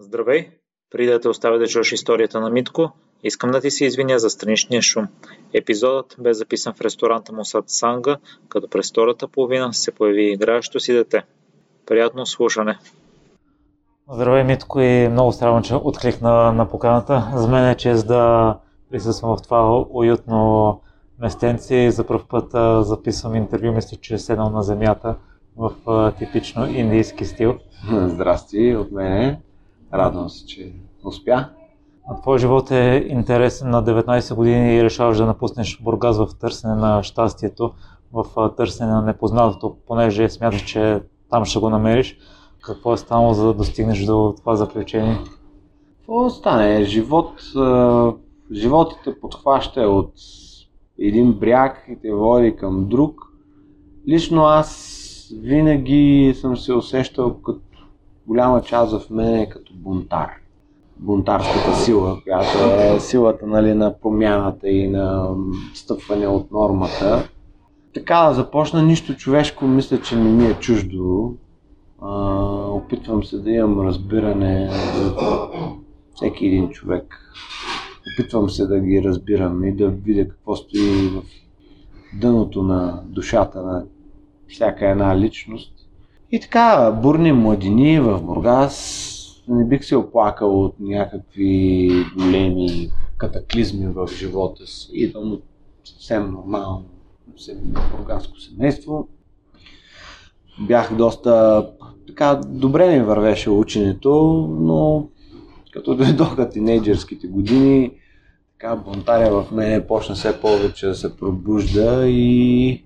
Здравей! Преди да те оставя да чуеш историята на Митко, искам да ти се извиня за страничния шум. Епизодът бе записан в ресторанта Мусат Санга, като през втората половина се появи играещо си дете. Приятно слушане! Здравей, Митко, и много се радвам, че откликна на поканата. За мен е чест да присъствам в това уютно местенце. За пръв път записвам интервю, мисля, че е седнал на земята в типично индийски стил. Здрасти от мене. Радвам се, че успя. А твой живот е интересен. На 19 години и решаваш да напуснеш Бургас в търсене на щастието, в търсене на непознатото, понеже смяташ, че там ще го намериш. Какво е станало, за да достигнеш до това заключение? Какво стане? Животът те подхваща от един бряг и те води към друг. Лично аз винаги съм се усещал като голяма част в мен е като бунтар. Бунтарската сила, която е силата, нали, на промяната и на стъпване от нормата. Така да започна, нищо човешко мисля, че не ми е чуждо. Опитвам се да имам разбиране за всеки един човек. Опитвам се да ги разбирам и да видя какво стои в дъното на душата на всяка една личност. И така, бурни младини в Бургас, не бих се оплакал от някакви големи катаклизми в живота си. Идвам от съвсем нормално бургаско семейство. Бях доста... така, добре ми вървеше ученето, но като дойдоха тинейджерските години, така бунтаря в мене почна все повече да се пробужда и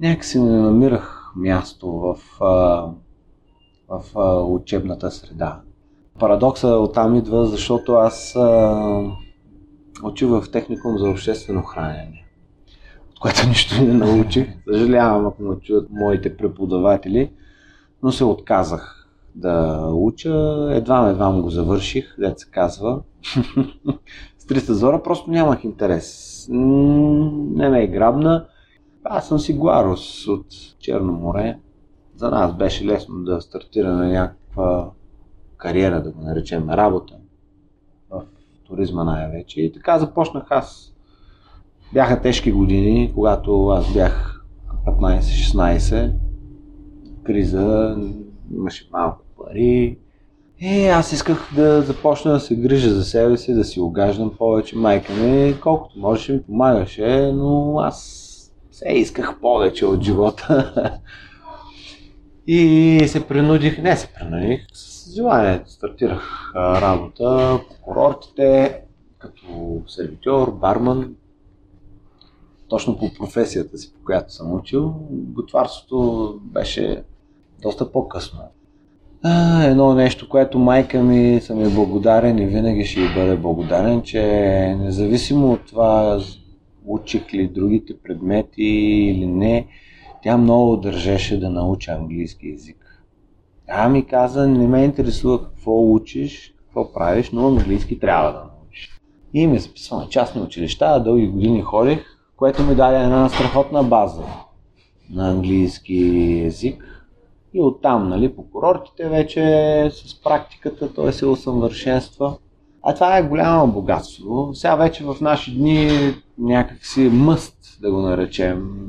някакси не намирах място в учебната среда. Парадоксът оттам идва, защото аз учих в техникум за обществено хранене, от което нищо не научих. Съжалявам, ако ме чуят моите преподаватели, но се отказах да уча. Едва го завърших, дето се казва. С 300 зора просто нямах интерес. Не ме е грабна. Аз съм Сигларос от Черно море. За нас беше лесно да стартираме някаква кариера, да го наречем работа, в туризма най-вече. И така започнах аз. Бяха тежки години, когато аз бях 15-16, криза, имаше малко пари. И аз исках да започна да се грижа за себе си, да си огаждам повече. Майка ми, колкото можеше, ми помагаше, но аз се исках повече от живота и се принудих, с желанието стартирах работа по курортите, като сервитьор, барман, точно по професията си, по която съм учил. Готварството беше доста по-късно. Едно нещо, което майка ми съм е благодарен и винаги ще ѝ бъде благодарен, че независимо от това, учих ли другите предмети или не, тя много държеше да науча английски език. Тя ми каза, не ме интересува какво учиш, какво правиш, но английски трябва да научиш. И ме записва на частни училища, дълги години ходих, което ми даде една страхотна база на английски език. И оттам, нали, по курортите вече с практиката той се усъвършенства. А това е голямо богатство. Сега вече в наши дни някакси мъст, да го наречем.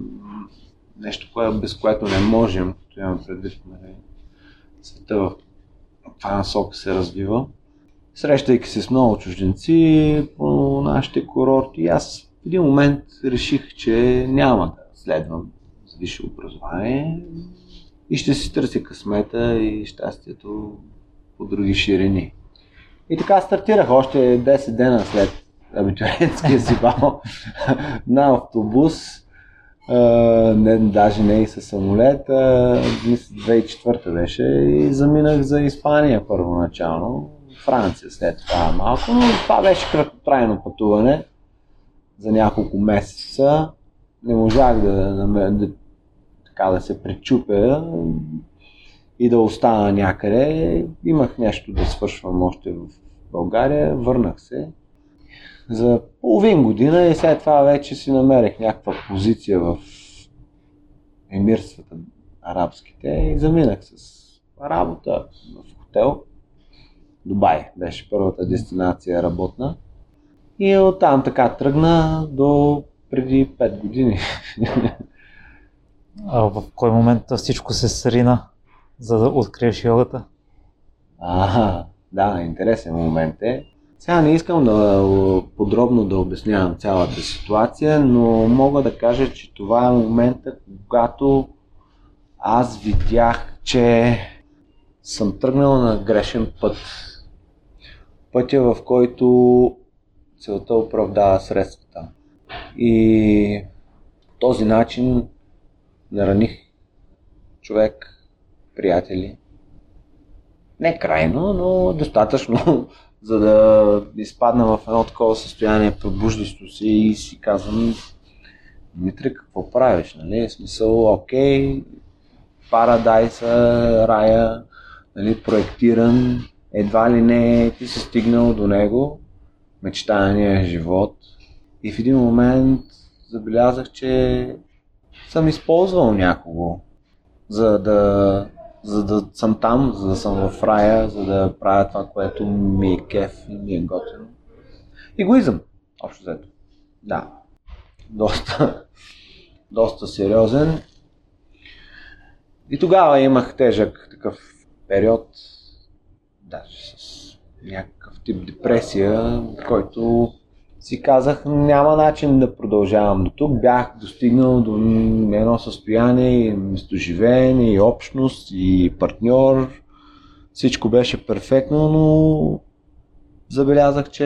Нещо, без което не можем, като имам предвид, света в това насока се развива. Срещайки се с много чужденци по нашите курорти, аз в един момент реших, че няма да следвам за висше образование и ще си търся късмета и щастието по други ширини. И така стартирах още 10 дена след абитуренския си бал на автобус, даже не и със самолет, 2004 беше и заминах за Испания първоначално, Франция след това малко, но това беше краткотрайно пътуване за няколко месеца. Не можах да се пречупя и да остана някъде. Имах нещо да свършвам още в България, върнах се за половин година и след това вече си намерих някаква позиция в емирствата арабските и заминах с работа в хотел. Дубай беше първата дестинация работна. И оттам така тръгна до преди 5 години. А в кой момент всичко се срина, за да откриеш йогата? Да, интересен момент е. Сега не искам подробно да обяснявам цялата ситуация, но мога да кажа, че това е момента, когато аз видях, че съм тръгнал на грешен път. Пътя, в който целта оправдава средствата. И по този начин нараних човек, приятели. Не крайно, но достатъчно, за да изпадна в едно такова състояние пробуждащо се и си казвам: Дмитри, какво правиш, нали? В смисъл, окей, парадайса, рая, нали, проектиран, едва ли не ти си стигнал до него, мечтания живот. И в един момент забелязах, че съм използвал някого, за да съм там, за да съм в рая, за да правя това, което ми е кеф и ми е готино. Егоизъм, общо взето. Да, доста сериозен. И тогава имах тежък такъв период, даже с някакъв тип депресия, който си казах, няма начин да продължавам до тук. Бях достигнал до едно състояние, местоживеене, и общност, и партньор. Всичко беше перфектно, но забелязах, че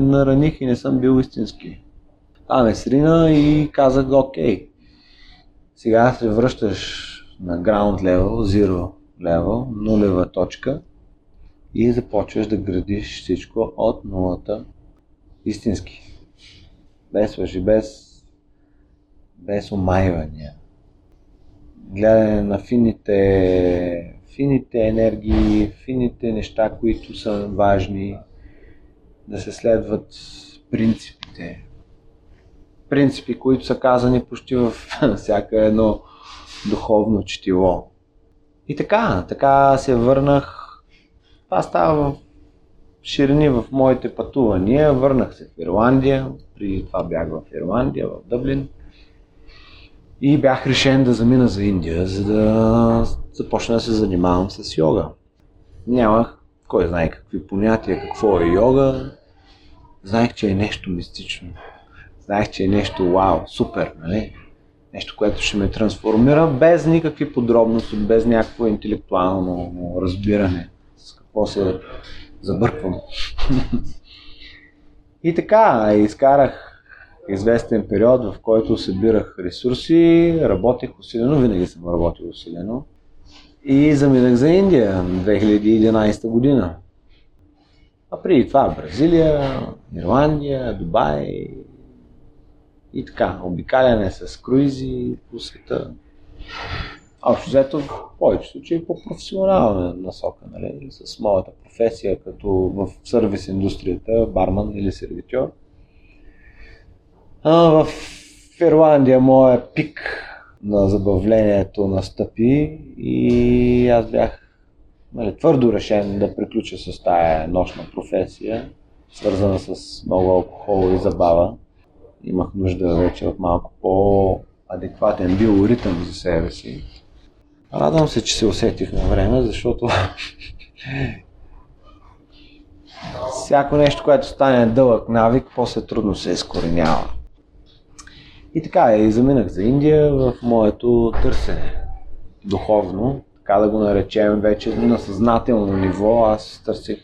нараних и не съм бил истински. Там е срина и казах, окей, сега се връщаш на ground level, zero level, нулева точка и започваш да градиш всичко от нулата. Истински. Без лъжи, без омайвания. Гледане на фините енергии, фините неща, които са важни, да се следват принципите. Принципи, които са казани почти във всяко едно духовно четило. И така се върнах. Това става в ширини в моите пътувания. Върнах се в Ирландия, преди това бях в Ирландия, в Дъблин. И бях решен да замина за Индия, за да започна да се занимавам с йога. Нямах кой знае какви понятия, какво е йога. Знаех, че е нещо мистично. Знаех, че е нещо вау, супер, нали? Нещо, което ще ме трансформира без никакви подробности, без някакво интелектуално разбиране. С какво се забърквам. И така, изкарах известен период, в който събирах ресурси, работех усилено, винаги съм работил усилено. И заминах за Индия 2011 година. А преди това Бразилия, Ирландия, Дубай и така. Обикаляне с круизи по света. Общо взето в повече случаи по професионална насока, нали? С моята професия, като в сервис индустрията, барман или сервитьор. В Ирландия моя пик на забавлението настъпи и аз бях, нали, твърдо решен да приключа с тая нощна професия, свързана с много алкохол и забава. Имах нужда вече от малко по-адекватен биоритъм за себе си. Радвам се, че се усетих на време, защото всяко нещо, което стане дълъг навик, после трудно се изкоренява. И така, и заминах за Индия в моето търсене. Духовно, така да го наречем вече на съзнателно ниво, аз търсих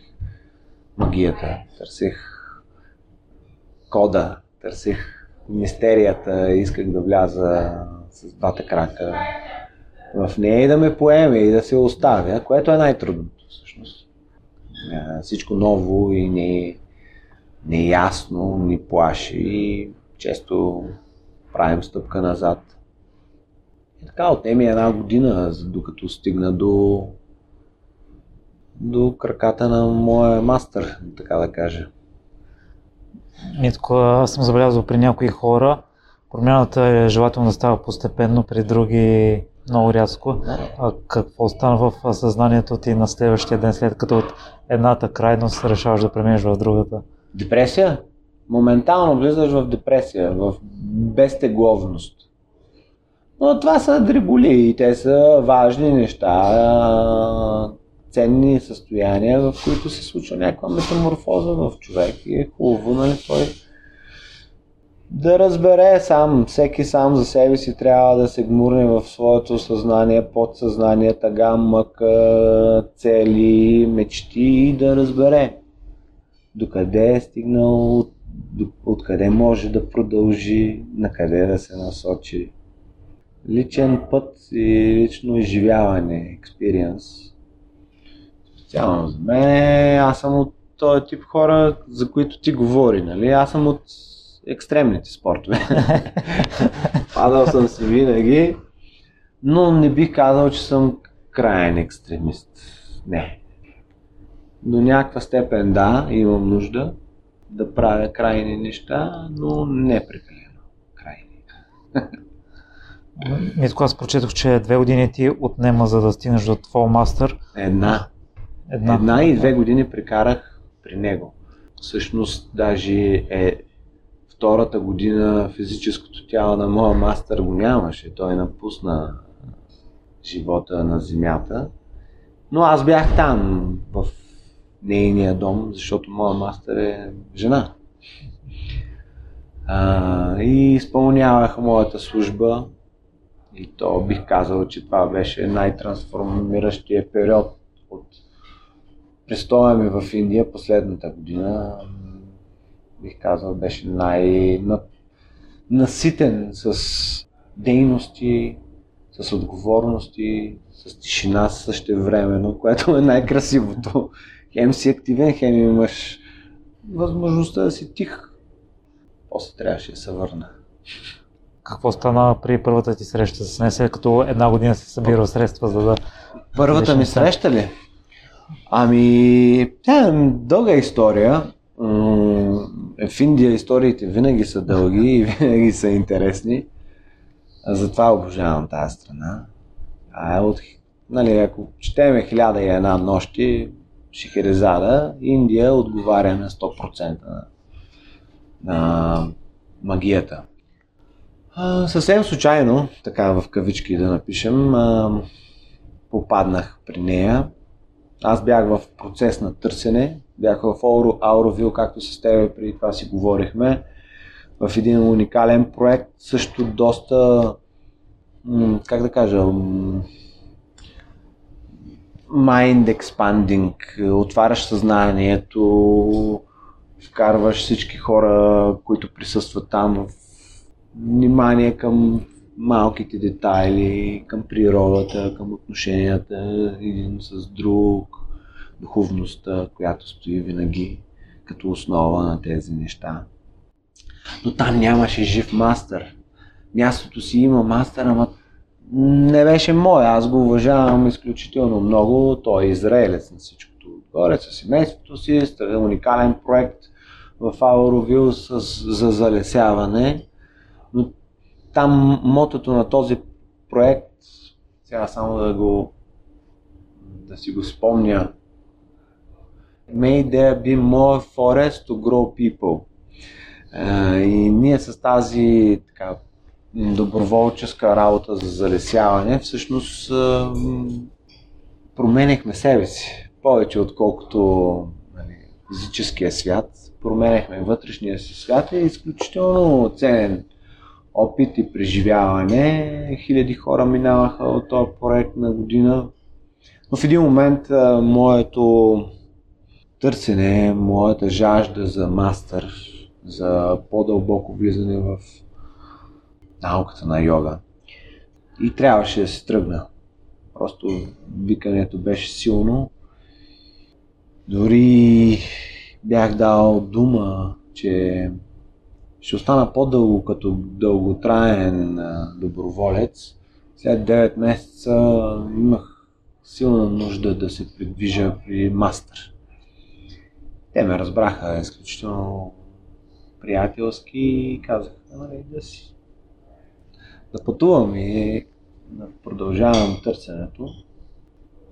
магията, търсих кода, търсих мистерията, исках да вляза с двата крака в нея и да ме поеме и да се оставя, което е най-трудното всъщност. Всичко ново и неясно ни плаши и често правим стъпка назад. И така отнеми една година, докато стигна до краката на моя мастър, така да кажа. Митко, аз съм забелязал при някои хора, промяната е желателно да става постепенно, при други Много рязко. А какво стана в съзнанието ти на следващия ден, след като от едната крайност решаваш да преминеш в другата? Депресия? Моментално влизаш в депресия, в безтегловност. Но това са дреболи и те са важни неща, ценни състояния, в които се случва някаква метаморфоза в човек и е хубаво, нали, той да разбере сам, всеки сам за себе си трябва да се гмурне в своето съзнание, подсъзнание, тъга, мъка, цели, мечти и да разбере докъде е стигнал, откъде може да продължи, накъде да се насочи. Личен път и лично изживяване, експириенс. Специално за мен, аз съм от този тип хора, за които ти говори, нали? Аз съм от екстремните спортове. Падал съм си винаги, но не бих казал, че съм краен екстремист. Не. До някаква степен да, имам нужда да правя крайни неща, но не прекалено крайни. Митко, аз прочетох, че 2 години ти отнема, за да стигнеш до твой мастър. Една и 2 години прекарах при него. Всъщност, даже втората година физическото тяло на моя мастър го нямаше. Той напусна живота на земята, но аз бях там, в нейния дом, защото моя мастър е жена. И изпълнявах моята служба. И то бих казал, че това беше най-трансформиращия период от престоя ми в Индия. Последната година, бих казал, беше най-наситен с дейности, с отговорности, с тишина същевременно, което е най-красивото. Хем си активен, хем имаш възможността да си тих. После трябваше да се върна. Какво стана при първата ти среща с нея, след като 1 година се събира средства, за да... Първата ми среща ли? Ами, тя е дълга история. В Индия историите винаги са дълги и винаги са интересни. Затова обожавам тази страна. Нали, ако четеме 1001 нощи, Шехерезада, Индия отговаря на 100% на магията. Съвсем случайно, така в кавички да напишем, попаднах при нея. Аз бях в процес на търсене, бях в Ауровил, както с тебе преди това си говорихме, в един уникален проект, също доста, как да кажа, mind expanding, отваряш съзнанието, вкарваш всички хора, които присъстват там, в внимание към малките детайли, към природата, към отношенията един с друг, духовността, която стои винаги като основа на тези неща. Но там нямаше жив мастър. Мястото си има мастър, ама не беше мой. Аз го уважавам изключително много. Той е израелец на всичкото отгоре, със семейството си, уникален проект в Ауровил за залесяване. Но там мотото на този проект, сега само да си го спомня. May there be more forest to grow people. И ние с тази така доброволческа работа за залесяване всъщност променяхме себе си. Повече отколкото физическия свят, променяхме вътрешния си свят и е изключително ценен опит и преживяване. Хиляди хора минаваха от този проект на година. Но в един момент моето търсене, моята жажда за мастър, за по-дълбоко влизане в науката на йога. И трябваше да се тръгна. Просто викането беше силно. Дори бях дал дума, че ще остана по-дълго като дълготраен доброволец. След 9 месеца имах силна нужда да се придвижа при мастър. Те ме разбраха изключително приятелски и казаха да пътувам. И продължавам търсенето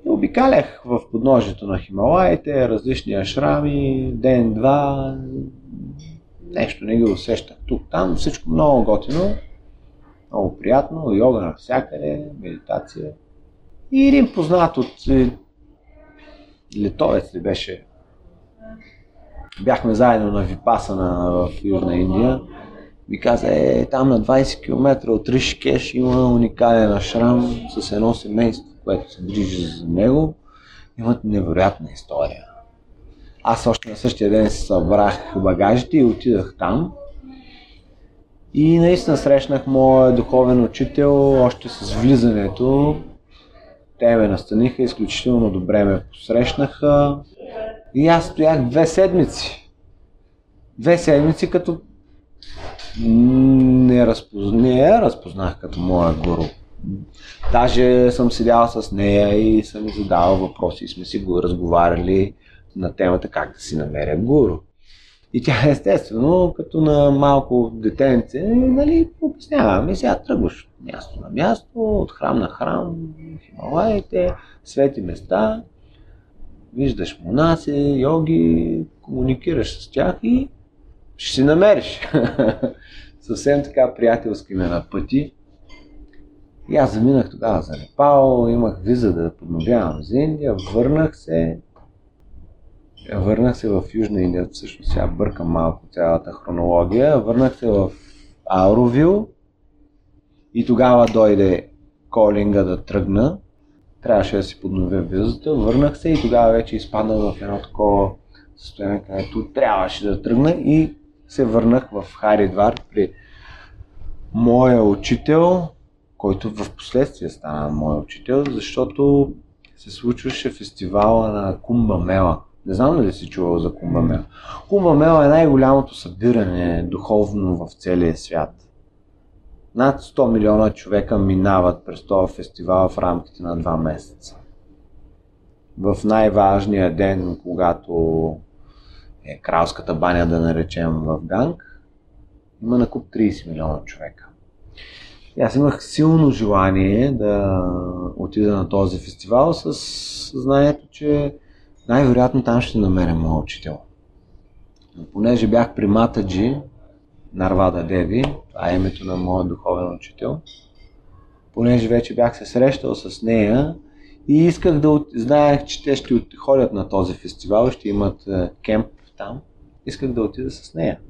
и обикалях в подножието на Хималаите, различни ашрами, ден-два, нещо не ги усещах тук, там всичко много готино, много приятно, йога навсякъде, медитация. И един познат от литовец ли беше, бяхме заедно на Випасана в Южна Индия, ми каза, там на 20 км от Ришикеш има уникален ашрам с едно семейство, което се грижи за него, имат невероятна история. Аз още на същия ден се събрах багажите и отидах там. И наистина срещнах моя духовен учител още с влизането. Те ме настаниха, изключително добре ме посрещнаха. И аз стоях 2 седмици. 2 седмици като не я разпознах като моя гуру. Даже съм седял с нея и съм ми задавал въпроси и сме си го разговаряли на темата как да си намеря гуру. И тя естествено, като на малко детенце, нали, обясняваме, сега тръгваш от място на място, от храм на храм, Хималаите, свети места, виждаш монаси, йоги, комуникираш с тях и ще си намериш. Съвсем така приятелски ме на пъти. И аз заминах тогава за Непал, имах виза да подновявам за Индия, върнах се в Южна Индия, всъщност сега бъркам малко цялата хронология, върнах се в Ауровил и тогава дойде колинга да тръгна, трябваше да си подновя визата, върнах се и тогава вече изпаднах в едно такова състояние, където трябваше да тръгна и се върнах в Харидвар при моя учител, който в последствие стана моя учител, защото се случваше фестивала на Кумба Мела. Не знам дали си чувал за Кумба Мела. Кумба Мела е най-голямото събиране духовно в целия свят. Над 100 милиона човека минават през този фестивал в рамките на 2 месеца. В най-важния ден, когато е кралската баня, да наречем, в Ганг, има накуп 30 милиона човека. И аз имах силно желание да отида на този фестивал с знанието, че най-вероятно там ще намеря моя учител. Но понеже бях при Матаджи, Нарвада Деви, това е името на моя духовен учител, понеже вече бях се срещал с нея и исках да знаех, че те ще ходят на този фестивал, ще имат кемп там, исках да отида с нея.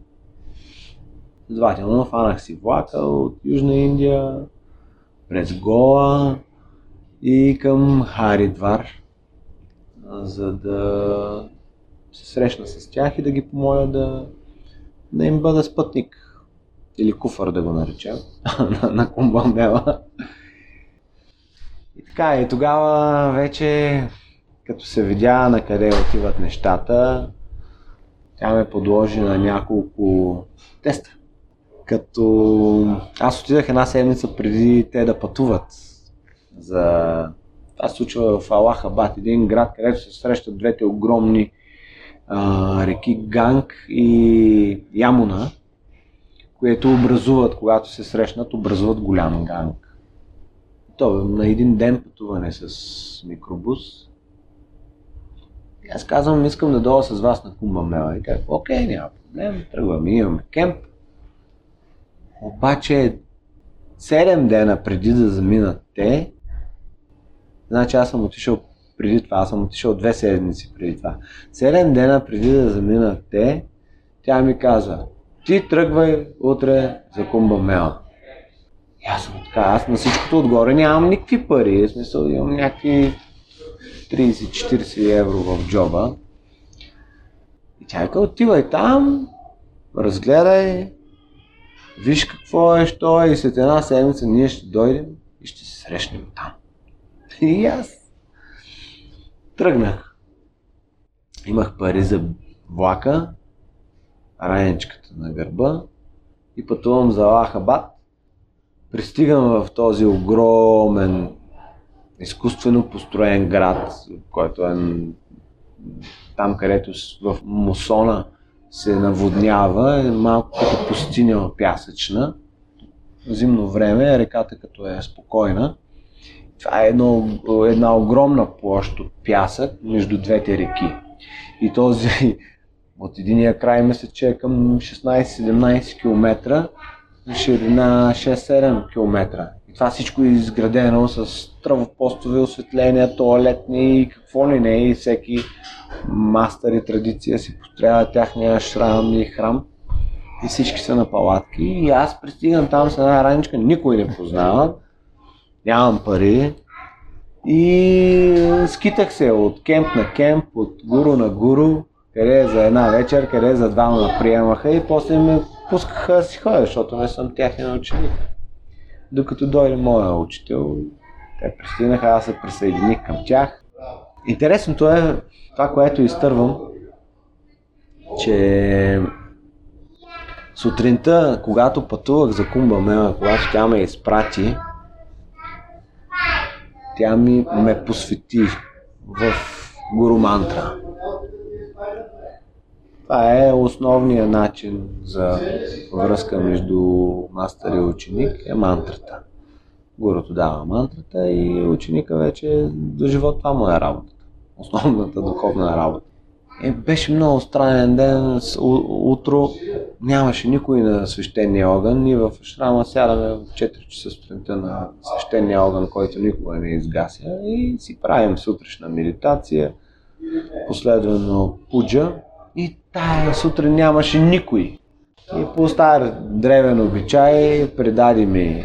Следователно фанах си влака от Южна Индия, през Гоа и към Харидвар, за да се срещна с тях и да ги помоля да им бъда спътник, или куфар да го наречем, на Кумба Мела. И така, и тогава вече, като се видя на къде отиват нещата, тя ме подложи на няколко теста. Като аз отидах 1 седмица преди те да пътуват. Това се случва в Алахабад, един град, където се срещат двете огромни реки Ганг и Ямуна, които образуват, когато се срещнат, образуват голям Ганг. То на един ден пътуване с микробус. Аз казвам, искам да дойда с вас на Кумба Мела. И казвам, окей, няма проблем, тръгваме, имаме кемп. Обаче 7 дена преди да заминат те, значи аз съм отишъл преди това, аз съм отишъл 2 седмици преди това. 7 дена преди да заминат те, тя ми каза, ти тръгвай утре за Кумба Мела. И аз съм така, аз на всичкото отгоре нямам никакви пари, в смисъл имам някакви 30-40 евро в джоба. И тя ми каза, отивай там, разгледай, виж какво е, що е и след 1 седмица ние ще дойдем и ще се срещнем там. И аз тръгнах. Имах пари за влака, раничката на гърба и пътувам за Алахабад. Пристигам в този огромен, изкуствено построен град, който е там, където в мусона се наводнява, е малко като пустиня пясъчна. В зимно време реката като е спокойна. Това е една огромна площ от пясък между двете реки. И този от единия край мисля, че е към 16-17 км, ширина 6-7 км. И това всичко е изградено с тръвопостове, осветления, туалетни и какво ли не. И всеки мастър и традиция си построява тяхния шрам и храм. И всички са на палатки. И аз пристигам там с една раничка, никой не познава. Нямам пари. И скитах се от кемп на кемп, от гуру на гуру. Къде за една вечер, къде за два ме приемаха и после ме пускаха да си ходя, защото не съм тяхен ученик. Докато дойде моя учител, те пристигнаха, аз се присъединих към тях. Интересното е това, което изтървам, че сутринта, когато пътувах за Кумба Мела, когато тя ме изпрати, тя ме посвети в Гуру Мантра. Това е основният начин за връзка между мастър и ученик е мантрата. Гурото дава мантрата и ученика вече до живот това му е работата. Основната духовна работа. Беше много странен ден, утро нямаше никой на свещения огън и в шрама сядаме в 4 часа сутринта на свещения огън, който никога не изгася и си правим сутрешна медитация, последвано пуджа. И тая сутрин нямаше никой. И по стар древен обичай предаде ми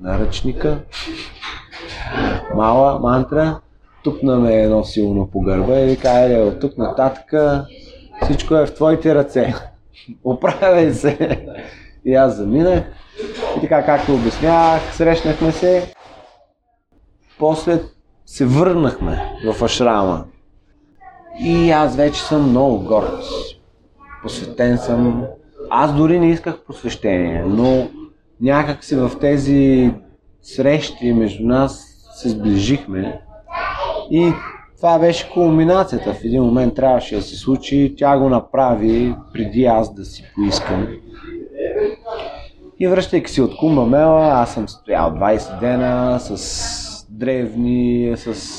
наръчника, мала мантра, тупна ме едно силно по гърба и каза, от тук нататък всичко е в твоите ръце. Оправяй се. И аз заминах. И така, както обяснях, срещнахме се. После се върнахме в ашрама. И аз вече съм много горд. Посветен съм. Аз дори не исках посвещение, но някак си в тези срещи между нас се сближихме. И това беше кулминацията. В един момент трябваше да се случи. Тя го направи преди аз да си поискам. И връщайки се от Кумба Мела, аз съм стоял 20 дена с древни, с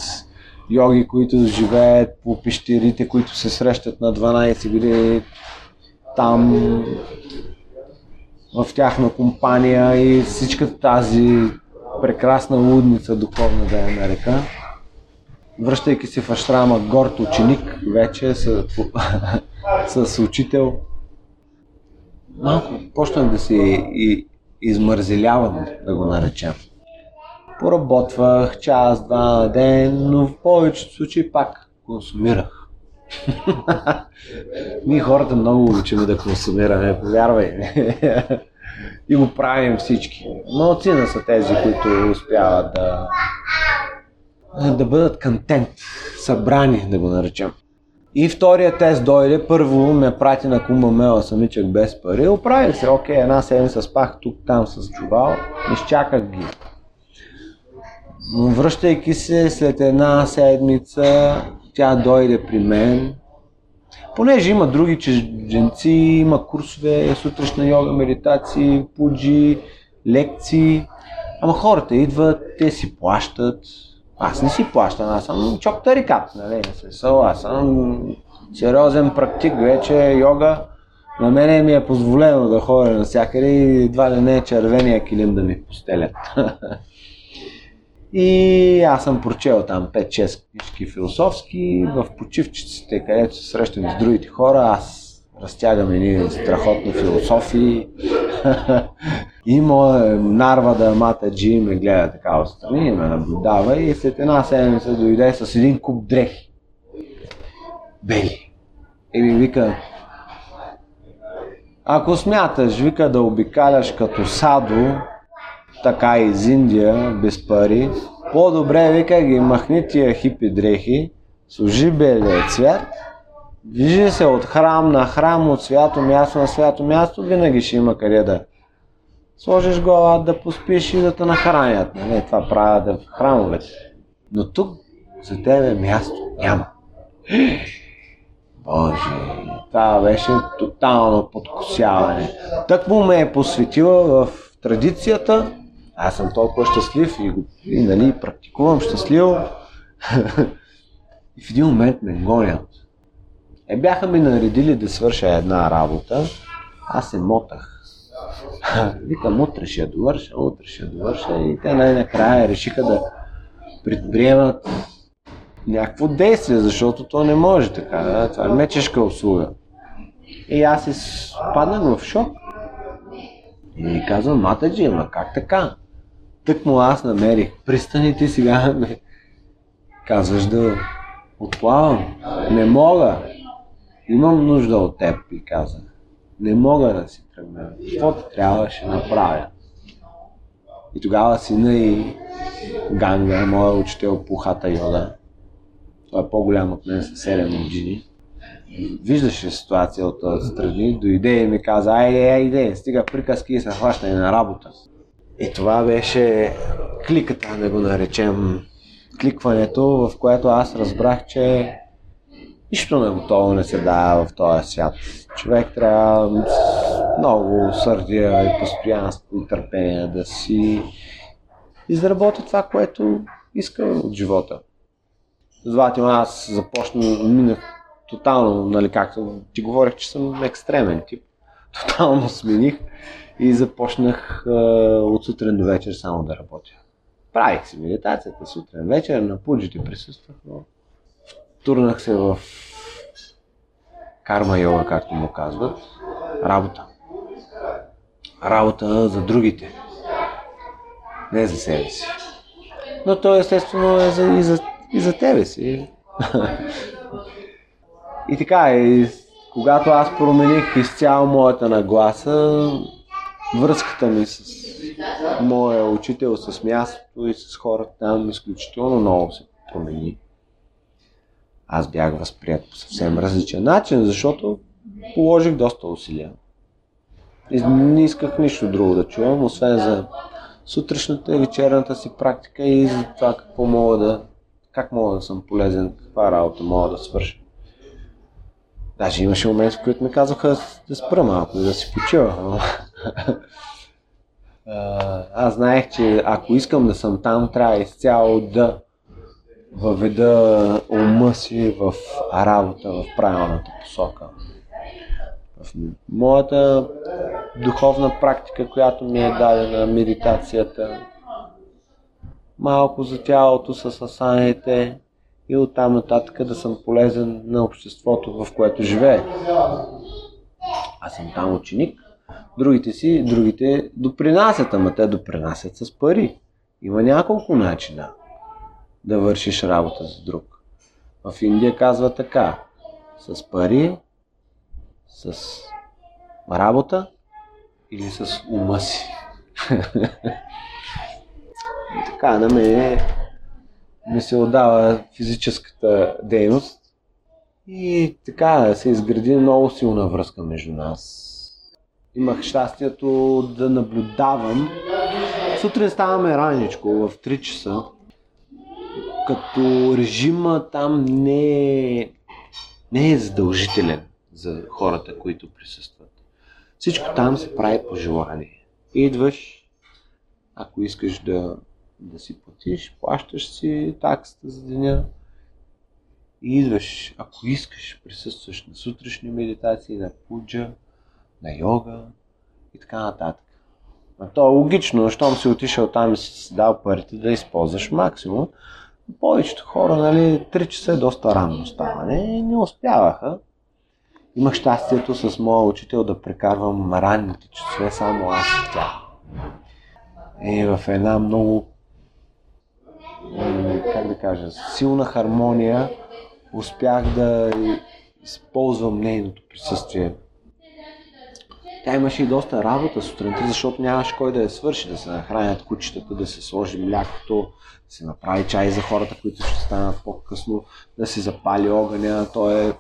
йоги, които живеят по пещерите, които се срещат на 12 години там в тяхна компания и всичката тази прекрасна лудница духовна да я нарека. Връщайки се в ашрама горд ученик вече с учител, малко почнах да се измързелявам, да го наречем. Поработвах час-два на ден, но в повечето случаи пак консумирах. Ние хората много обичаме да консумираме, повярвай. И го правим всички. Малцина са тези, които успяват да бъдат контент, събрани, да го наречем. И втория тест дойде, първо ме прати на Кумба Мела самичък без пари. Оправих се, окей, една седмица спах тук, там с чувал, изчаках ги. Връщайки се след една седмица, тя дойде при мен. Понеже има други чужденци, има курсове, сутрешна йога, медитации, пуджи, лекции. Ама хората идват, те си плащат. Аз не си плащам, аз съм чоп тарикат, нали? Аз съм сериозен практик, вече йога. На мене ми е позволено да ходя навсякъде и едва ли не е червения килим да ми постелят. И аз съм прочел там 5-6 книжки философски, в почивчиците, където се срещам с другите хора, аз разтягам едни страхотни философии. И моя Нарвада Матаджи ме гледа така отстрани, ме наблюдава и след една седмица дойде с един куп дрехи. Бели. И ми вика, ако смяташ, вика, да обикаляш като Садо, така из Индия, без пари, по-добре, вика, ги махни тия хипи дрехи, служи белия цвят, движи се от храм на храм, от свято място на свято място, винаги ще има къде да сложиш глава, да поспиш и да те нахранят. Нали? Това правят в храмовете. Но тук за тебе място няма. Боже, това беше тотално подкосяване. Тъкмо ме е посветила в традицията, аз съм толкова щастлив и нали, практикувам щастливо. И в един момент ме гонят. Бяха ми наредили да свърша една работа, аз се мотах. Викам, утре ще я довърша, и те най-накрая решиха да предприемат някакво действие, защото то не може така, да? Това е мечешка услуга. И аз изпаднах в шок. И казвам, матаджи, ама как така? Тъкмо аз намерих пристаните, сега ме казваш да отплавам. Не мога. Имам нужда от теб, и казах. Не мога да си тръгна. Какво трябва ще направя? И тогава сина и Ганга, моя учител по хата йода, той е по-голям от мен със 7 години, виждаше ситуация от страни, дойде и ми каза, айде, стига приказки и се хващай на работа. И това беше кликата, да го наречем, кликването, в което аз разбрах, че нищо не готово не се дава в този свят. Човек трябва много сърдия и постоянство и търпение да си изработи това, което иска от живота. Затова аз минах тотално, нали, както ти говорих, че съм екстремен тип. Тотално смених и започнах от сутрин до вечер само да работя. Правих си медитацията сутрин вечер, на пуджите присъствах, но втурнах се в карма йога, както му казват. Работа. Работа за другите. Не за себе си. Но то естествено е и за тебе си. И така, и когато аз промених изцяло моята нагласа, връзката ми с моя учител, с мястото и с хората там изключително много се промени. Аз бях възприят по съвсем различен начин, защото положих доста усилия. И не исках нищо друго да чувам, освен за сутрешната и вечерната си практика и за това какво мога как мога да съм полезен, каква работа мога да свърша. Даже имаше момент, в който ми казаха да спра малко и да си почива. Аз знаех, че ако искам да съм там, трябва изцяло да въведа ума си в работа, в правилната посока. В моята духовна практика, която ми е дадена, медитацията, малко за тялото с асаните и оттам нататък да съм полезен на обществото, в което живее. Аз съм там ученик, другите допринасят, ама те допринасят с пари. Има няколко начина да вършиш работа за друг. В Индия казва така, с пари, с работа или с ума си. Така, на мене ми се отдава физическата дейност и така се изгради много силна връзка между нас. Имах щастието да наблюдавам. Сутрин ставаме раничко, в 3 часа. Като режима там не е задължителен за хората, които присъстват. Всичко там се прави по желание. Идваш, ако искаш да си платиш, плащаш си таксата за деня и идваш, ако искаш, присъстваш на сутрешни медитации, на пуджа, на йога и така нататък. А то е логично, щом си отишъл там и си дал парите да използваш максимум. Повечето хора, нали, 3 часа е доста рано ставане, не успяваха. Имах щастието с моя учител да прекарвам ранните часове само аз и тя. И в една много, силна хармония успях да използвам нейното присъствие. Тя имаше и доста работа сутринта, защото нямаше кой да я свърши, да се нахранят кучетата, да се сложи млякото, да се направи чай за хората, които ще станат по-късно, да се запали огъня, той е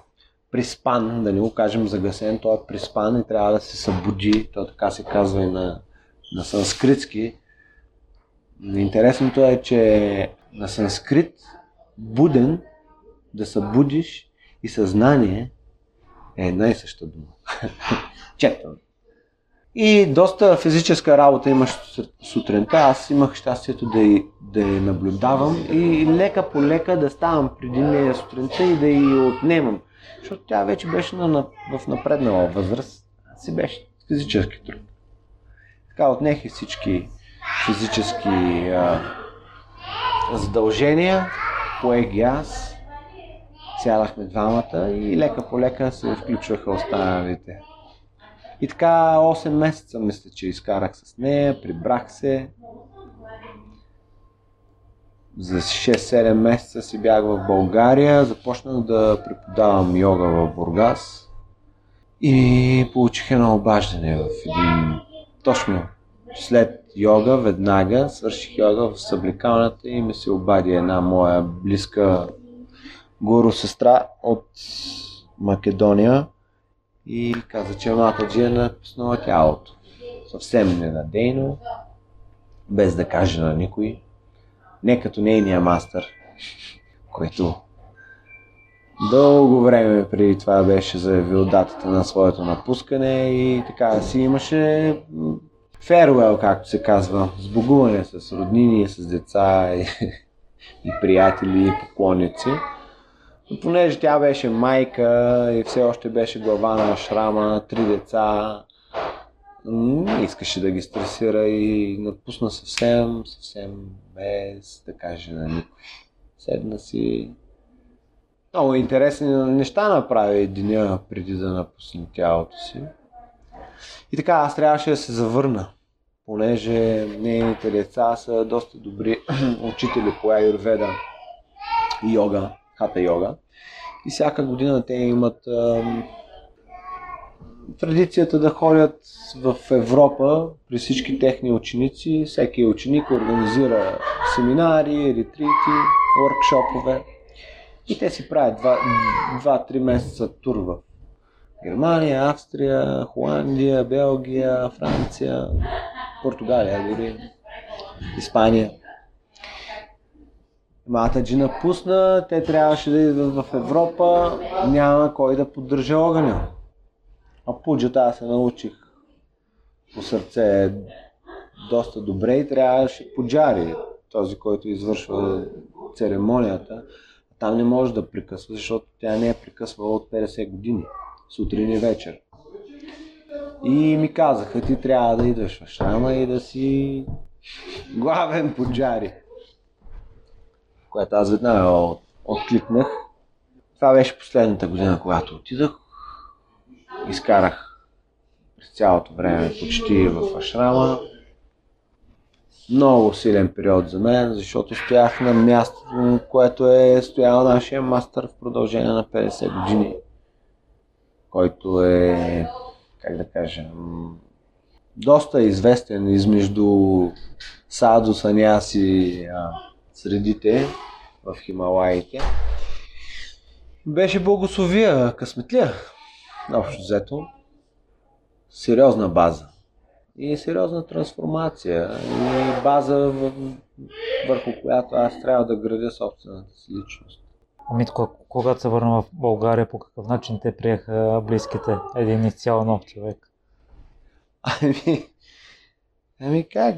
приспан, да не го кажем загасен, той е приспан и трябва да се събуди, той така се казва и на санскритски. Интересното е, че на санскрит буден, да събудиш и съзнание е една и съща дума. Четвърно. И доста физическа работа имаш сутринта. Аз имах щастието да я наблюдавам и лека по лека да ставам преди нея сутринта и да я отнемам. Защото тя вече беше в напреднала възраст. Си беше физически труд. Така отнех и всички физически задължения. Поех ги аз. Сядахме двамата и лека по лека се включваха останалите. И така 8 месеца мисля, че изкарах с нея, прибрах се. За 6-7 месеца си бях в България, започнах да преподавам йога в Бургас и получих едно обаждане в един... Точно след йога, веднага свърших йога в събликалната и ми се обади една моя близка гуру сестра от Македония. И каза, че матаджия е напуснала тялото. Съвсем ненадейно, без да каже на никой. Не като нейния мастър, който дълго време преди това беше заявил датата на своето напускане и така си имаше фервел, както се казва, сбогуване с роднини, с деца и приятели и поклонници. Но понеже тя беше майка и все още беше глава на ашрама, 3 деца, не искаше да ги стресира и напусна съвсем без да каже на никой. Седна си. Много интересни неща направи деня преди да напусне тялото си. И така, аз трябваше да се завърна, понеже нейните деца са доста добри учители по аюрведа и йога. Хата йога. И всяка година те имат традицията да ходят в Европа при всички техни ученици. Всеки ученик организира семинари, ретрити, воркшопове. И те си правят 2-3 месеца тур в Германия, Австрия, Холандия, Белгия, Франция, Португалия дори, Испания. Матаджи напусна, те трябваше да идват в Европа, няма кой да поддържа огъня. А пуджата аз се научих по сърце доста добре и трябваше пуджари, този, който извършва церемонията. Там не може да прекъсва, защото тя не е прекъсвала от 50 години, сутрин и вечер. И ми казаха, ти трябва да идваш в ашрама и да си главен пуджари. Което аз веднага откликнах. Това беше последната година, когато отидах. Изкарах през цялото време почти в ашрама. Много силен период за мен, защото стоях на мястото, на което е стоял нашия мастър в продължение на 50 години. Който е, как да кажа, доста известен измежду садо, саняси, средите в Хималаите. Беше благословия, късметлия, общо взето. Сериозна база и сериозна трансформация и база, върху която аз трябва да градя собствената си личност. Митко, когато се върна в България, по какъв начин те приеха близките? Един изцяло нов човек. Ами как...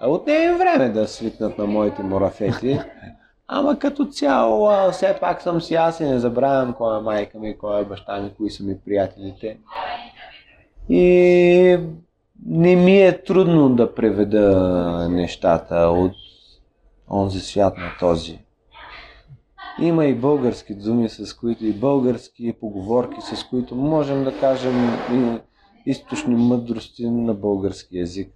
Отнеме време да свикнат на моите мурафети, ама като цяло все пак съм си аз и не забравям кой е майка ми, кой е баща ми, кои са ми приятелите. И не ми е трудно да преведа нещата от онзи свят на този. Има и български думи, с които и български поговорки, с които можем да кажем източни мъдрости на български език.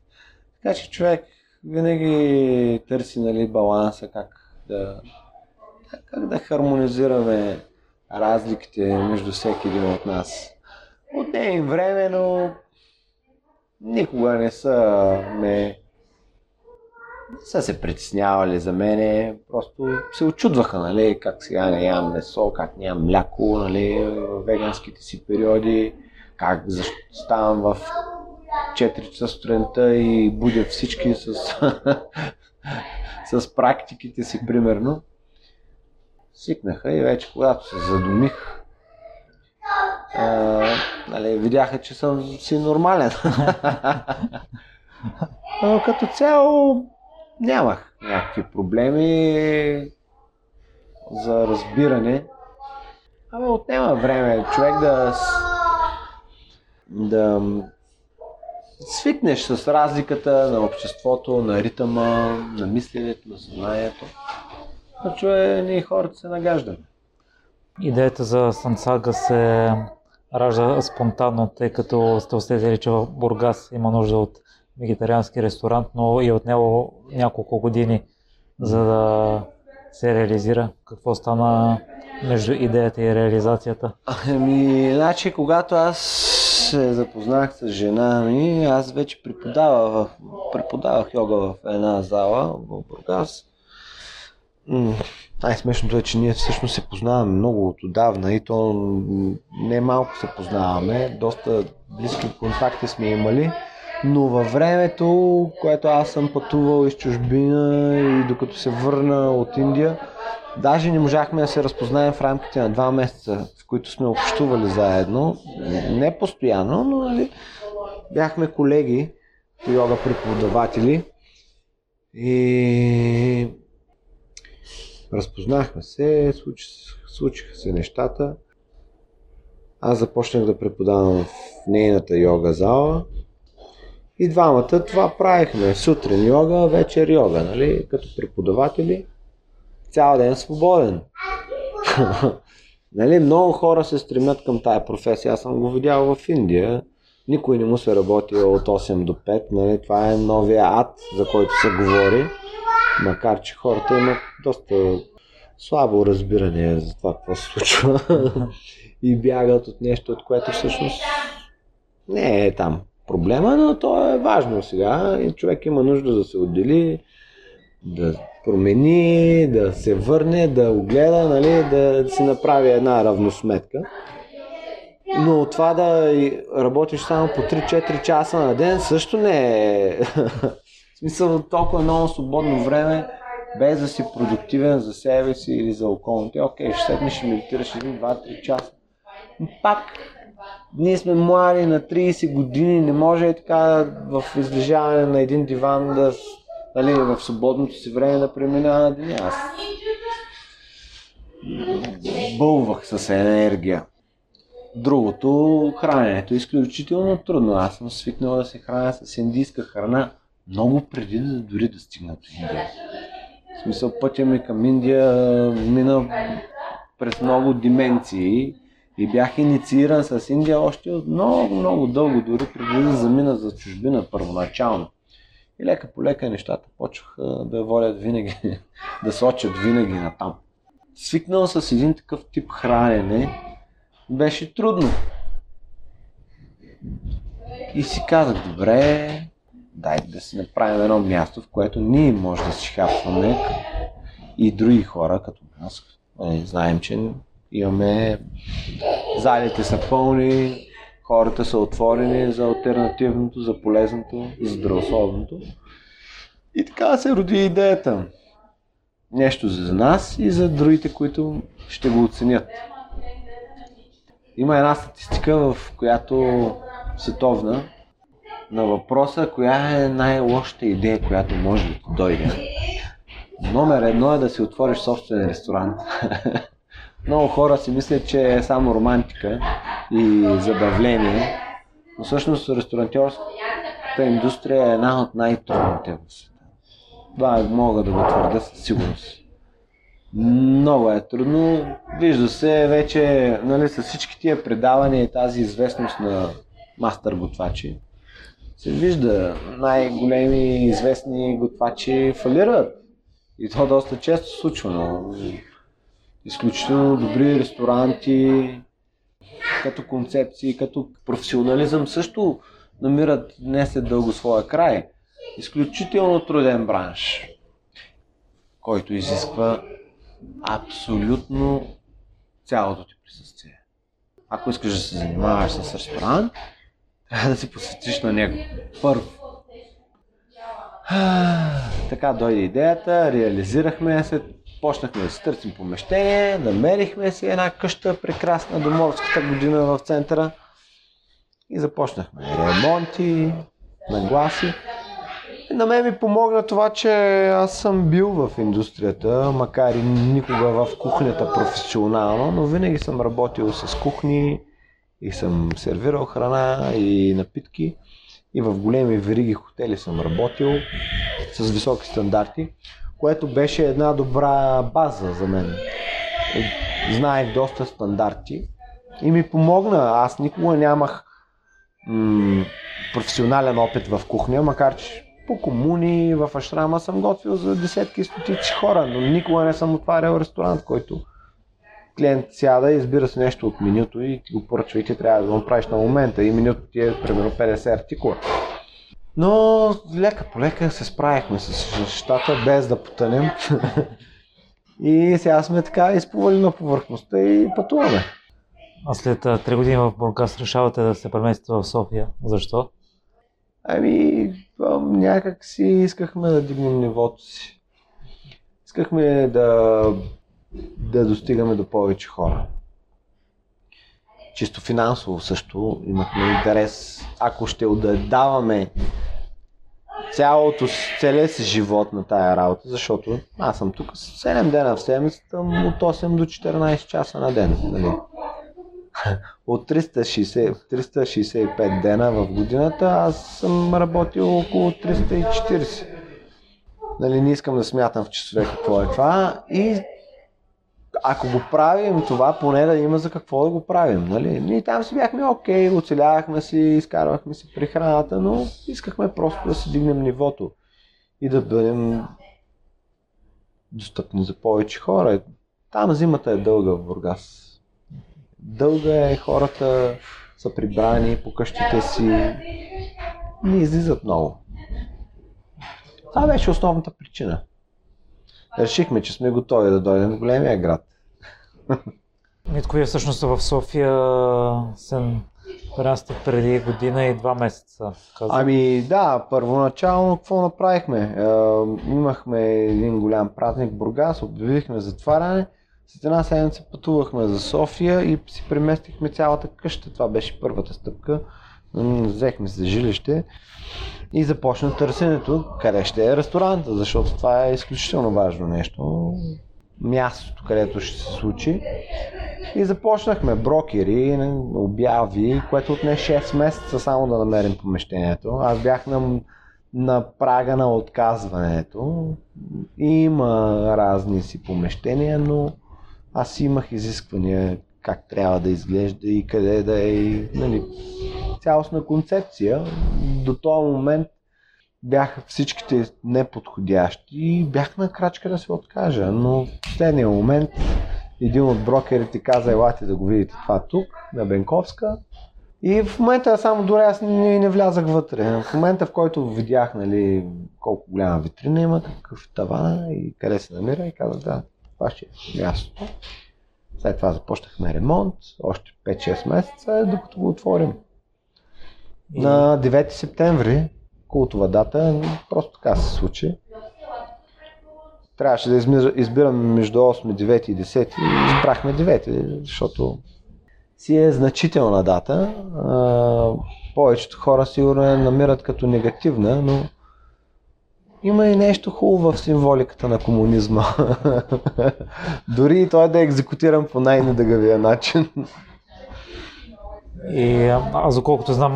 Така че човек винаги търси, нали, баланса, как да хармонизираме разликите между всеки един от нас. Отне им време, но никога не са се притеснявали за мене, просто се очудваха, нали, как сега не ям месо, как нямам мляко, нали, в веганските си периоди, как защо ставам в 4 часа сутринта и будят всички с практиките си, примерно. Свикнаха и вече, когато се задумих, нали, видяха, че съм си нормален. Но като цяло нямах някакви проблеми за разбиране. Абе, отнема време човек да свикнеш с разликата на обществото, на ритъма, на мисленето, на съзнанието. Значи ние хората се нагаждаме. Идеята за сансага се ражда спонтанно, тъй като сте усетили, че в Бургас има нужда от вегетариански ресторант, но и отнело няколко години, за да се реализира. Какво стана между идеята и реализацията? Ами, значи, когато аз се запознах с жена ми, аз вече преподавах йога в една зала в Бургас. Най-смешното е, че ние всъщност се познаваме много отдавна и то не малко се познаваме, доста близки контакти сме имали, но във времето, което аз съм пътувал из чужбина и докато се върна от Индия, даже не можахме да се разпознаем в рамките на 2 месеца, в които сме общували заедно, не постоянно, но нали, бяхме колеги, йога преподаватели и разпознахме се, случиха се нещата. Аз започнах да преподавам в нейната йога зала и двамата това правихме. Сутрин йога, вечер йога, нали? Като преподаватели. Цял ден свободен. Нали? Много хора се стремят към тая професия. Аз съм го видял в Индия. Никой не му се работи от 8 до 5. Нали? Това е новия ад, за който се говори. Макар че хората имат доста слабо разбиране за това какво се случва и бягат от нещо, от което всъщност не е там проблема, но то е важно сега и човек има нужда да се отдели, да промени, да се върне, да огледа, нали, да си направи една равносметка. Но това да работиш само по 3-4 часа на ден също не е... В смисъл, толкова много свободно време, без да си продуктивен за себе си или за околните. Окей, ще седнеш, ще медитираш 1-2-3 часа. Но пак, ние сме млади на 30 години, не може и така в излежаване на един диван, да, нали, в свободното си време да преминава на деня. Аз бълвах с енергия. Другото, храненето е изключително трудно. Аз съм свикнал да се храня с индийска храна. Много преди дори да стигна до Индия. В смисъл, пътя ми към Индия мина през много дименции и бях иницииран с Индия още от много дълго, дори преди да замина за чужбина първоначално. И лека по лека нещата почваха да водят винаги, да сочат винаги натам. Свикнал с един такъв тип хранене, беше трудно. И си казах, добре, дай да си направим едно място, в което ние може да си хапваме и други хора като нас. Знаем, че имаме... залите са пълни, хората са отворени за алтернативното, за полезното, за здравословното. И така се роди идеята. Нещо за нас и за другите, които ще го оценят. Има една статистика, в която световна, на въпроса, коя е най-лошата идея, която може да ти дойде. Номер 1 е да си отвориш собствен ресторант. Много хора си мислят, че е само романтика и забавление, но всъщност ресторантьорската индустрия е една от най-трудните в света. Това мога да го твърда със сигурност. Много е трудно. Вижда се вече, нали, с всички тия предавания и тази известност на мастър-готвачи. Се вижда, най-големи известни готвачи фалират и то доста често се случва, но изключително добри ресторанти, като концепции, като професионализъм също намират не след дълго своя край. Изключително труден бранш, който изисква абсолютно цялото ти присъствие. Ако искаш да се занимаваш с ресторант, трябва да се посветиш на него. Първо. Така дойде идеята, реализирахме я след почнахме да се търсим помещение, намерихме си една къща, прекрасна до морската година в центъра и започнахме ремонти, нагласи. На мен ми помогна това, че аз съм бил в индустрията, макар и никога в кухнята професионално, но винаги съм работил с кухни и съм сервирал храна и напитки. И в големи вериги хотели съм работил с високи стандарти, което беше една добра база за мен. Знаех доста стандарти и ми помогна. Аз никога нямах професионален опит в кухня, макар че по комуни в Ашрама съм готвил за десетки и стотици хора, но никога не съм отварял ресторант, който клиент сяда и избира се нещо от менюто и ти го поръчва и ти трябва да го направиш на момента и менюто ти е примерно 50 артикула. Но лека по лека се справихме с нещата без да потънем и сега сме така изплували на повърхността и пътуваме. А след 3 години в Бургас решавате да се преместите в София. Защо? Ами някак си искахме да дигнем нивото си. Искахме да достигаме до повече хора. Чисто финансово също имахме интерес. Ако ще отдаваме целия си живот на тая работа, защото аз съм тук 7 дена в седмицата, от 8 до 14 часа на ден. Нали? От 365 дена в годината аз съм работил около 340. Нали, не искам да смятам в часове какво е това и ако го правим това, поне да има за какво да го правим, нали? Ние там си бяхме окей, оцелявахме си, изкарвахме си при храната, но искахме просто да си дигнем нивото и да бъдем достъпни за повече хора. Там зимата е дълга в Бургас. Дълга е, хората са прибрани по къщите си, не излизат много. Това беше основната причина. Решихме, че сме готови да дойдем в големия град. Митко, вие всъщност в София се пренасте преди 1 година и 2 месеца. Казах. Ами да, първоначално какво направихме? Имахме един голям празник в Бургас, обявихме затваряне. След 1 седмица пътувахме за София и си преместихме цялата къща. Това беше първата стъпка. Взехме се жилище и започна търсенето къде ще е ресторанта, защото това е изключително важно нещо. Мястото, където ще се случи. И започнахме брокери, обяви, което отне 6 месеца само да намерим помещението. Аз бях на прага на отказването. Има разни си помещения, но аз имах изисквания как трябва да изглежда и къде да е, нали, цялостна концепция. До този момент бяха всичките неподходящи и бях на крачка да се откажа, но в последния момент един от брокерите каза: елате да го видите това тук, на Бенковска. И в момента само дори аз не влязах вътре. В момента, в който видях, нали, колко голяма витрина има, какъв тавана и къде се намира, и казах: да, това ще е мястото. След това започнахме ремонт, още 5-6 месеца, докато го отворим. На 9 септември, култова дата, просто така се случи. Трябваше да избираме между 8, 9 и 10 и избрахме 9, защото си е значителна дата. Повечето хора сигурно я намират като негативна, но има и нещо хубаво в символиката на комунизма. Дори и той да е екзекутиран по най-недъгавия начин. И аз, доколкото знам,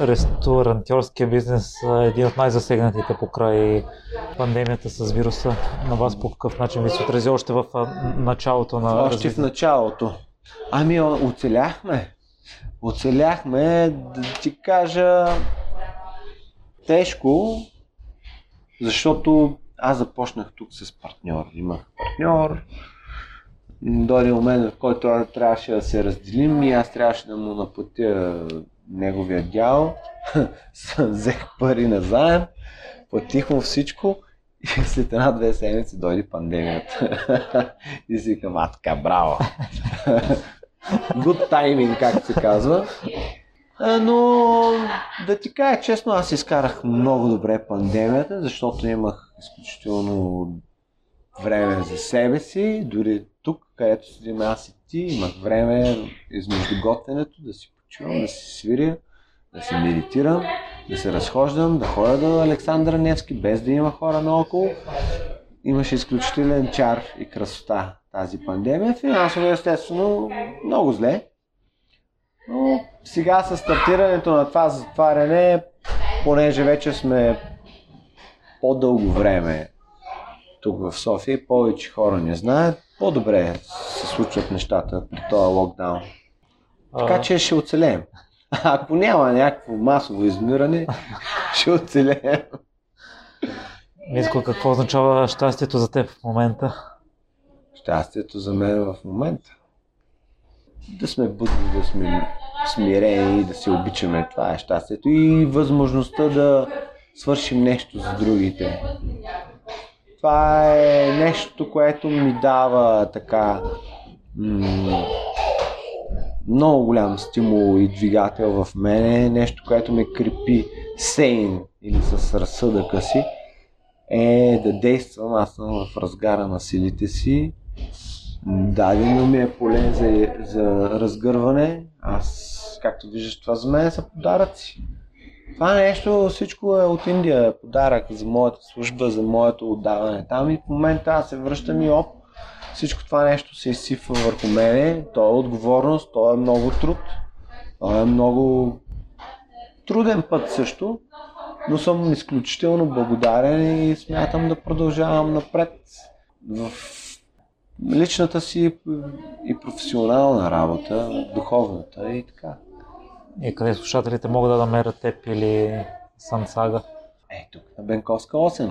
ресторантьорския бизнес е един от най-засегнатите покрай пандемията с вируса. На вас по какъв начин ви се отрази още в началото на развитието? Още в началото. Ами оцеляхме. Оцеляхме, да ти кажа, тежко, защото аз започнах тук с партньор. Имах партньор. Дойде момент, в който трябваше да се разделим и аз трябваше да му наплатя неговия дял. Взех пари назаем, платих му всичко и след 1-2 седмици дойде пандемията. И си викам: а така, браво! Good timing, както се казва. Но да ти кажа честно, аз изкарах много добре пандемията, защото имах изключително време за себе си, дори тук, където седим аз и ти, имах време измежду готвенето да си почивам, да си свиря, да се медитирам, да се разхождам, да ходя до Александър Невски, без да има хора наоколо. Имаше изключителен чар и красота тази пандемия. Финансово естествено много зле, но сега със стартирането на това затваряне, понеже вече сме по-дълго време тук в София, повече хора не знаят, по-добре се случват нещата при този локдаун. Така че ще оцелеем. Ако няма някакво масово измиране, ще оцелеем. Митко, какво означава щастието за теб в момента? Щастието за мен в момента? Да сме будни, да сме смирени, да се обичаме. Това е щастието и възможността да свършим нещо за другите. Това е нещо, което ми дава така много голям стимул и двигател в мене. Нещо, което ме крепи сейн или с разсъдъка си, е да действам. Аз съм в разгара на силите си. Дадено ми е поле за разгърване. Аз, както виждаш, това за мен са подаръци. Това нещо, всичко е от Индия. Подарък за моята служба, за моето отдаване там. И в момента аз се връщам и оп, всичко това нещо се изсипва върху мене. То е отговорност, то е много труд. То е много труден път също. Но съм изключително благодарен и смятам да продължавам напред в личната си и професионална работа, духовната и така. И къде слушателите могат да намерят теб или Сансага? Тук на Бенковска 8.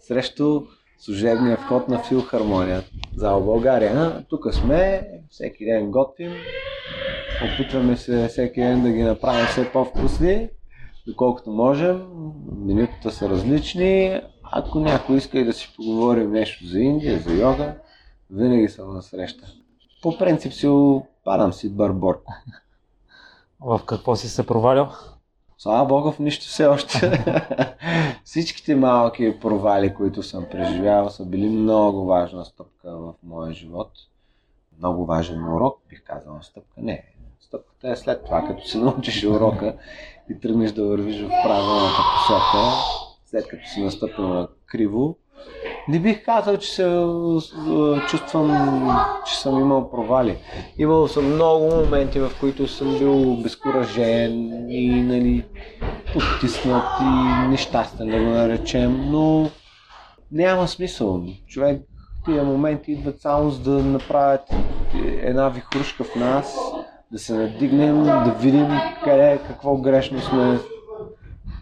Срещу служебния вход на Филхармония. Зала България. Тук сме, всеки ден готвим. Опитваме се всеки ден да ги направим все по-вкусни, доколкото можем. Менютата са различни. Ако някой иска и да си поговорим нещо за Индия, за йога, винаги съм на среща. По принцип си падам си барборко. В какво си се провалял? Слава Богу, в нищо все още. Всичките малки провали, които съм преживявал, са били много важна стъпка в моя живот. Много важен урок, бих казал стъпка. Не, стъпката е след това, като се научиш урока и тръгнеш да вървиш в правилната посока, след като си настъпил криво. Не бих казал, че се чувствам, че съм имал провали. Имал съм много моменти, в които съм бил обезкуражен и потиснат и нещастен, да го наречем, но няма смисъл. Човек, тия моменти идват само за да направят една вихрушка в нас, да се надигнем, да видим къде, какво грешно сме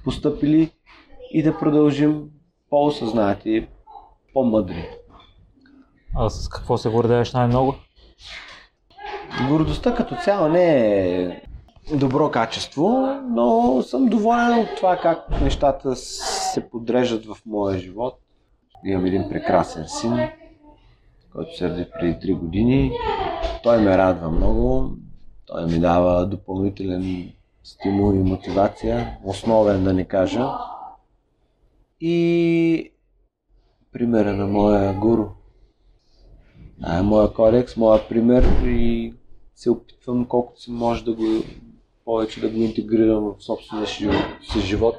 постъпили и да продължим по-осъзнати, по-мъдри. А с какво се гордееш най-много? Гордостта като цяло не е добро качество, но съм доволен от това как нещата се подреждат в моя живот. Имам един прекрасен син, който се роди преди 3 години. Той ме радва много. Той ми дава допълнителен стимул и мотивация, основен да не кажа. И примера на моя гуру. Това е моя кодекс, моя пример и се опитвам колкото се може да го повече да го интегрирам в собствения си живот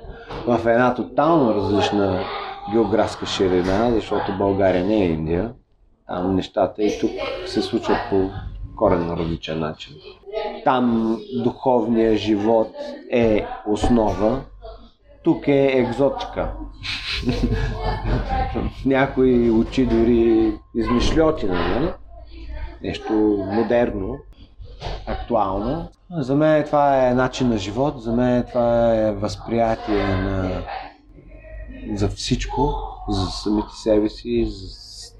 в една тотално различна географска ширина, защото България не е Индия. Там нещата и тук се случват по коренно различен начин. Там духовният живот е основа. Тук е екзотика. Някои очи дори измишльотина, не? Нещо модерно, актуално. За мен това е начин на живот, за мен това е възприятие за всичко, за самите себе си, за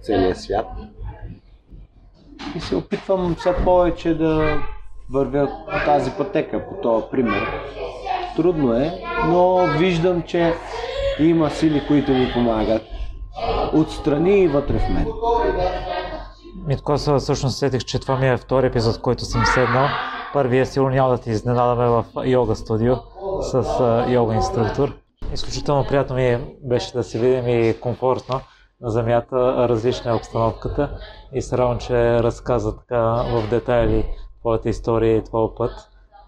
целия свят. И се опитвам все повече да вървя по тази пътека, по този пример. Трудно е, но виждам, че има сили, които ми помагат отстрани и вътре в мен. Митко, всъщност сетих, че това ми е втори епизод, който съм седнал. Първият сигурно няма да ти изненадаме в йога студио с йога инструктор. Изключително приятно ми беше да се видим и комфортно. на Земята, различна е обстановката. И се радвам, че разказа така в детайли твоята история и твоя път.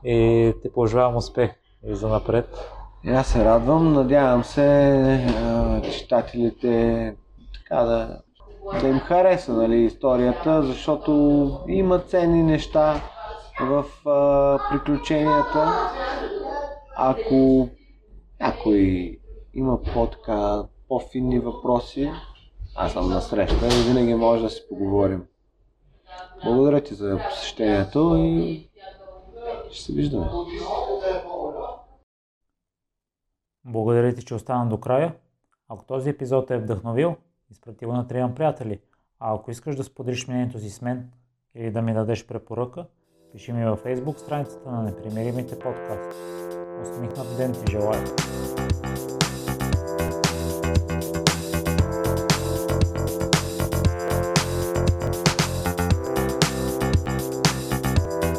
И ти пожелавам успех и за напред. Аз се радвам. Надявам се читателите така да им хареса, нали, историята, защото има ценни неща в приключенията. Ако някой има по-така по-финни въпроси, аз съм насреща и винаги може да си поговорим. Благодаря ти за посещението и ще се виждаме. Благодаря ти, че остана до края. Ако този епизод те е вдъхновил, изпрати го на трима приятели. А ако искаш да споделиш мнението си с мен или да ми дадеш препоръка, пиши ми във Facebook страницата на Непримиримите подкаст. Усмихнат ден ти желая!